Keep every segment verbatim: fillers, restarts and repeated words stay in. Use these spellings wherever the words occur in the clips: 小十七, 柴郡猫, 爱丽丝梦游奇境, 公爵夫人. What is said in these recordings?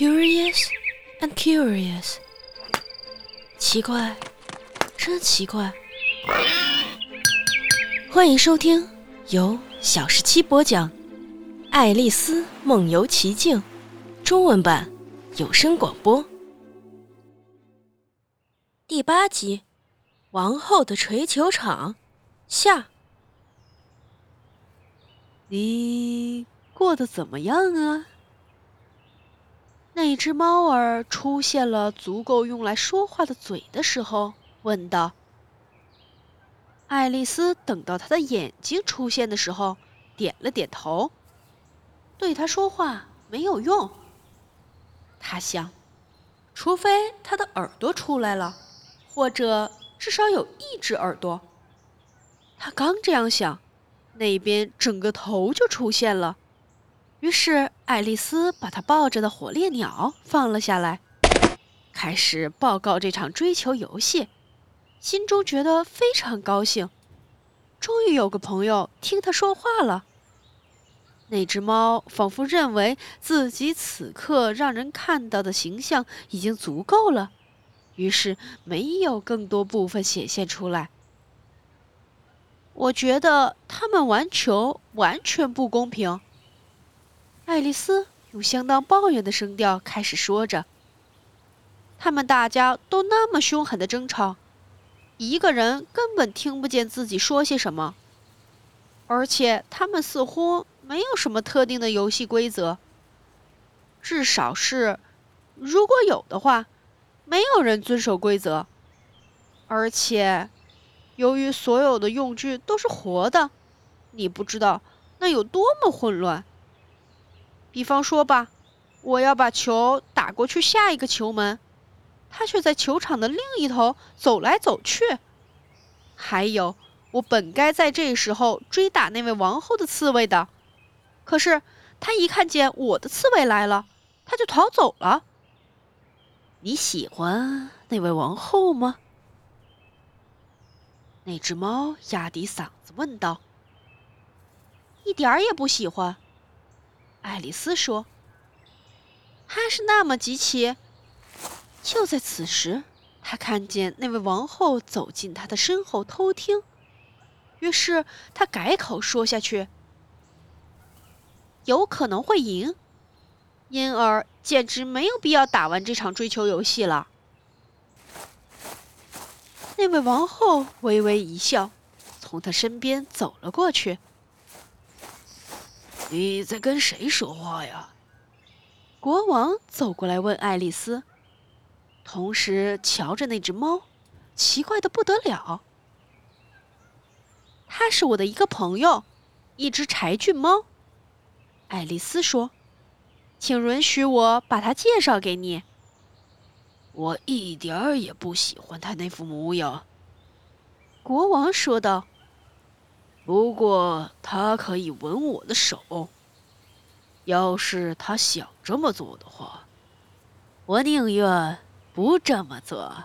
Curious and curious， 奇怪，真奇怪。欢迎收听由小十七播讲《爱丽丝梦游奇境》中文版有声广播第八集《王后的锤球场》下。你过得怎么样啊？那只猫儿出现了足够用来说话的嘴的时候，问道。爱丽丝等到她的眼睛出现的时候，点了点头。对她说话没有用，她想，除非她的耳朵出来了，或者至少有一只耳朵。她刚这样想，那边整个头就出现了。于是爱丽丝把她抱着的火烈鸟放了下来，开始报告这场追求游戏，心中觉得非常高兴，终于有个朋友听她说话了。那只猫仿佛认为自己此刻让人看到的形象已经足够了，于是没有更多部分显现出来。我觉得他们玩球完全不公平，爱丽丝用相当抱怨的声调开始说着。他们大家都那么凶狠的争吵，一个人根本听不见自己说些什么，而且他们似乎没有什么特定的游戏规则，至少是如果有的话，没有人遵守规则。而且由于所有的用具都是活的，你不知道那有多么混乱。比方说吧，我要把球打过去下一个球门，它却在球场的另一头走来走去。还有，我本该在这时候追打那位王后的刺猬的，可是它一看见我的刺猬来了，它就逃走了。你喜欢那位王后吗？那只猫压低嗓子问道。一点儿也不喜欢，爱丽丝说。她是那么极其……就在此时，她看见那位王后走进她的身后偷听，于是她改口说下去，有可能会赢，因而简直没有必要打完这场追求游戏了。那位王后微微一笑，从她身边走了过去。你在跟谁说话呀？国王走过来问爱丽丝，同时瞧着那只猫，奇怪得不得了。他是我的一个朋友，一只柴郡猫，爱丽丝说，请允许我把它介绍给你。我一点儿也不喜欢他那副模样，国王说道，不过他可以吻我的手，要是他想这么做的话，我宁愿不这么做。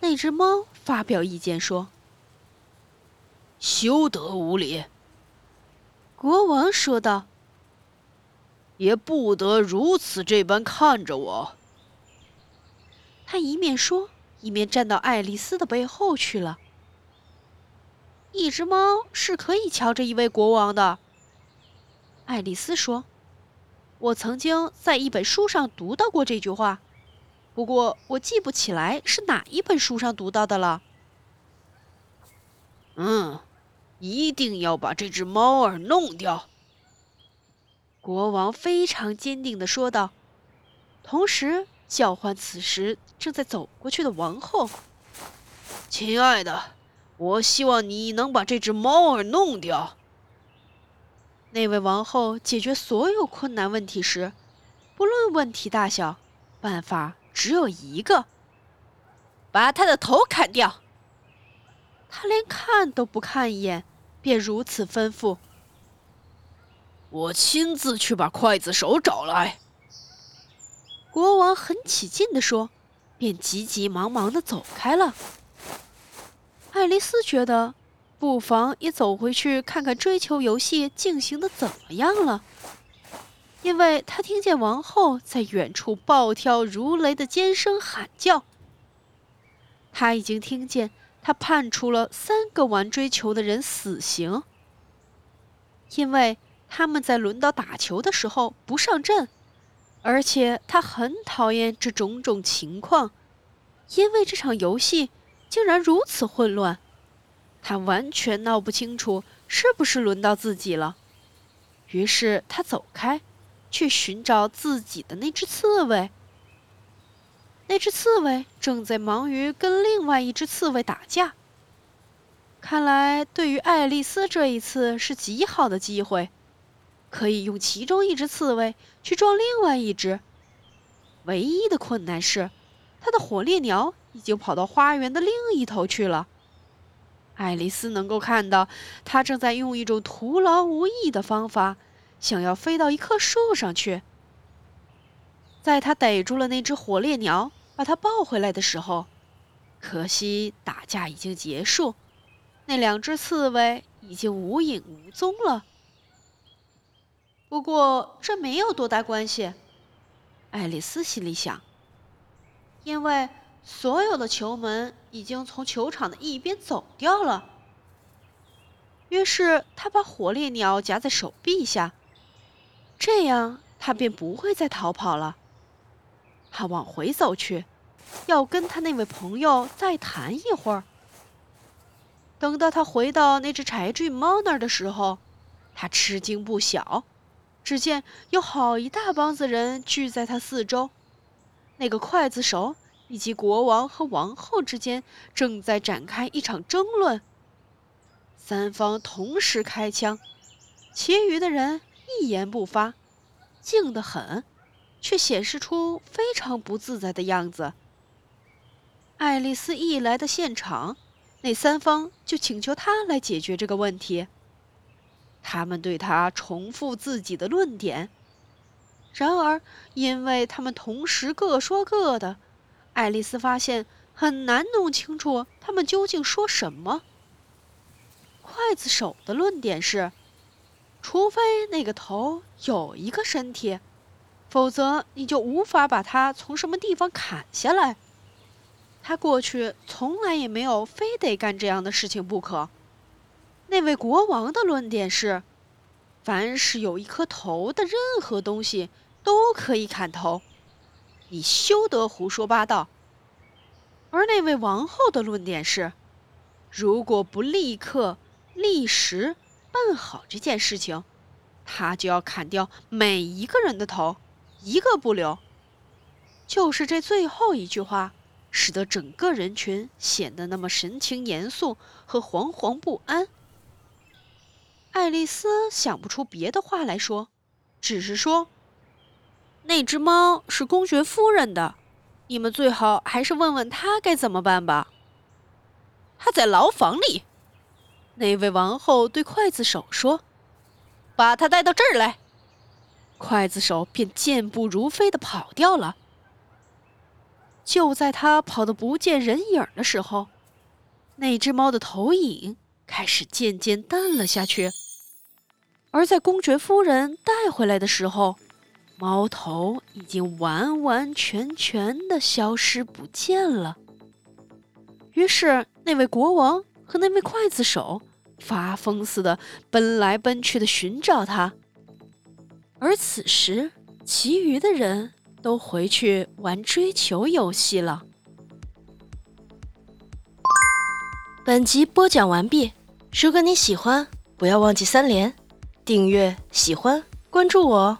那只猫发表意见说，休得无礼，国王说道，也不得如此这般看着我。他一面说，一面站到爱丽丝的背后去了。一只猫是可以瞧着一位国王的，爱丽丝说，我曾经在一本书上读到过这句话，不过我记不起来是哪一本书上读到的了。嗯，一定要把这只猫儿弄掉，国王非常坚定地说道，同时叫唤此时正在走过去的王后，亲爱的，我希望你能把这只猫儿弄掉。那位王后解决所有困难问题时，不论问题大小，办法只有一个，把它的头砍掉。她连看都不看一眼，便如此吩咐。我亲自去把刽子手找来，国王很起劲地说，便急急忙忙地走开了。爱丽丝觉得，不妨也走回去看看追求游戏进行得怎么样了，因因为他听见王后在远处暴跳如雷的尖声喊叫。他已经听见他判处了三个玩追球的人死刑，因为他们在轮到打球的时候不上阵，而且他很讨厌这种种情况，因为这场游戏竟然如此混乱，他完全闹不清楚是不是轮到自己了。于是他走开，去寻找自己的那只刺猬。那只刺猬正在忙于跟另外一只刺猬打架。看来对于爱丽丝这一次是极好的机会，可以用其中一只刺猬去撞另外一只。唯一的困难是，她的火烈鸟已经跑到花园的另一头去了。爱丽丝能够看到，她正在用一种徒劳无益的方法，想要飞到一棵树上去。在她逮住了那只火烈鸟，把它抱回来的时候，可惜打架已经结束，那两只刺猬已经无影无踪了。不过这没有多大关系，爱丽丝心里想，因为所有的球门已经从球场的一边走掉了。于是她把火烈鸟夹在手臂下，这样她便不会再逃跑了。她往回走去，要跟她那位朋友再谈一会儿。等到她回到那只柴郡猫那儿的时候，她吃惊不小，只见有好一大帮子人聚在她四周。那个刽子手以及国王和王后之间正在展开一场争论，三方同时开枪，其余的人一言不发，静得很，却显示出非常不自在的样子。爱丽丝一来到现场，那三方就请求她来解决这个问题。他们对她重复自己的论点，然而因为他们同时各说各的，爱丽丝发现很难弄清楚他们究竟说什么。刽子手的论点是，除非那个头有一个身体，否则你就无法把它从什么地方砍下来。他过去从来也没有非得干这样的事情不可。那位国王的论点是，凡是有一颗头的任何东西都可以砍头，你休得胡说八道。而那位王后的论点是，如果不立刻立时办好这件事情，她就要砍掉每一个人的头，一个不留。就是这最后一句话，使得整个人群显得那么神情严肃和惶惶不安。爱丽丝想不出别的话来说，只是说，那只猫是公爵夫人的，你们最好还是问问她该怎么办吧。她在牢房里，那位王后对刽子手说，把她带到这儿来。刽子手便健步如飞地跑掉了。就在他跑得不见人影的时候，那只猫的投影开始渐渐淡了下去，而在公爵夫人带回来的时候，猫头已经完完全全地消失不见了。于是那位国王和那位刽子手发疯似的奔来奔去地寻找他，而此时其余的人都回去玩追求游戏了。本集播讲完毕，如果你喜欢，不要忘记三连、订阅、喜欢、关注我哦。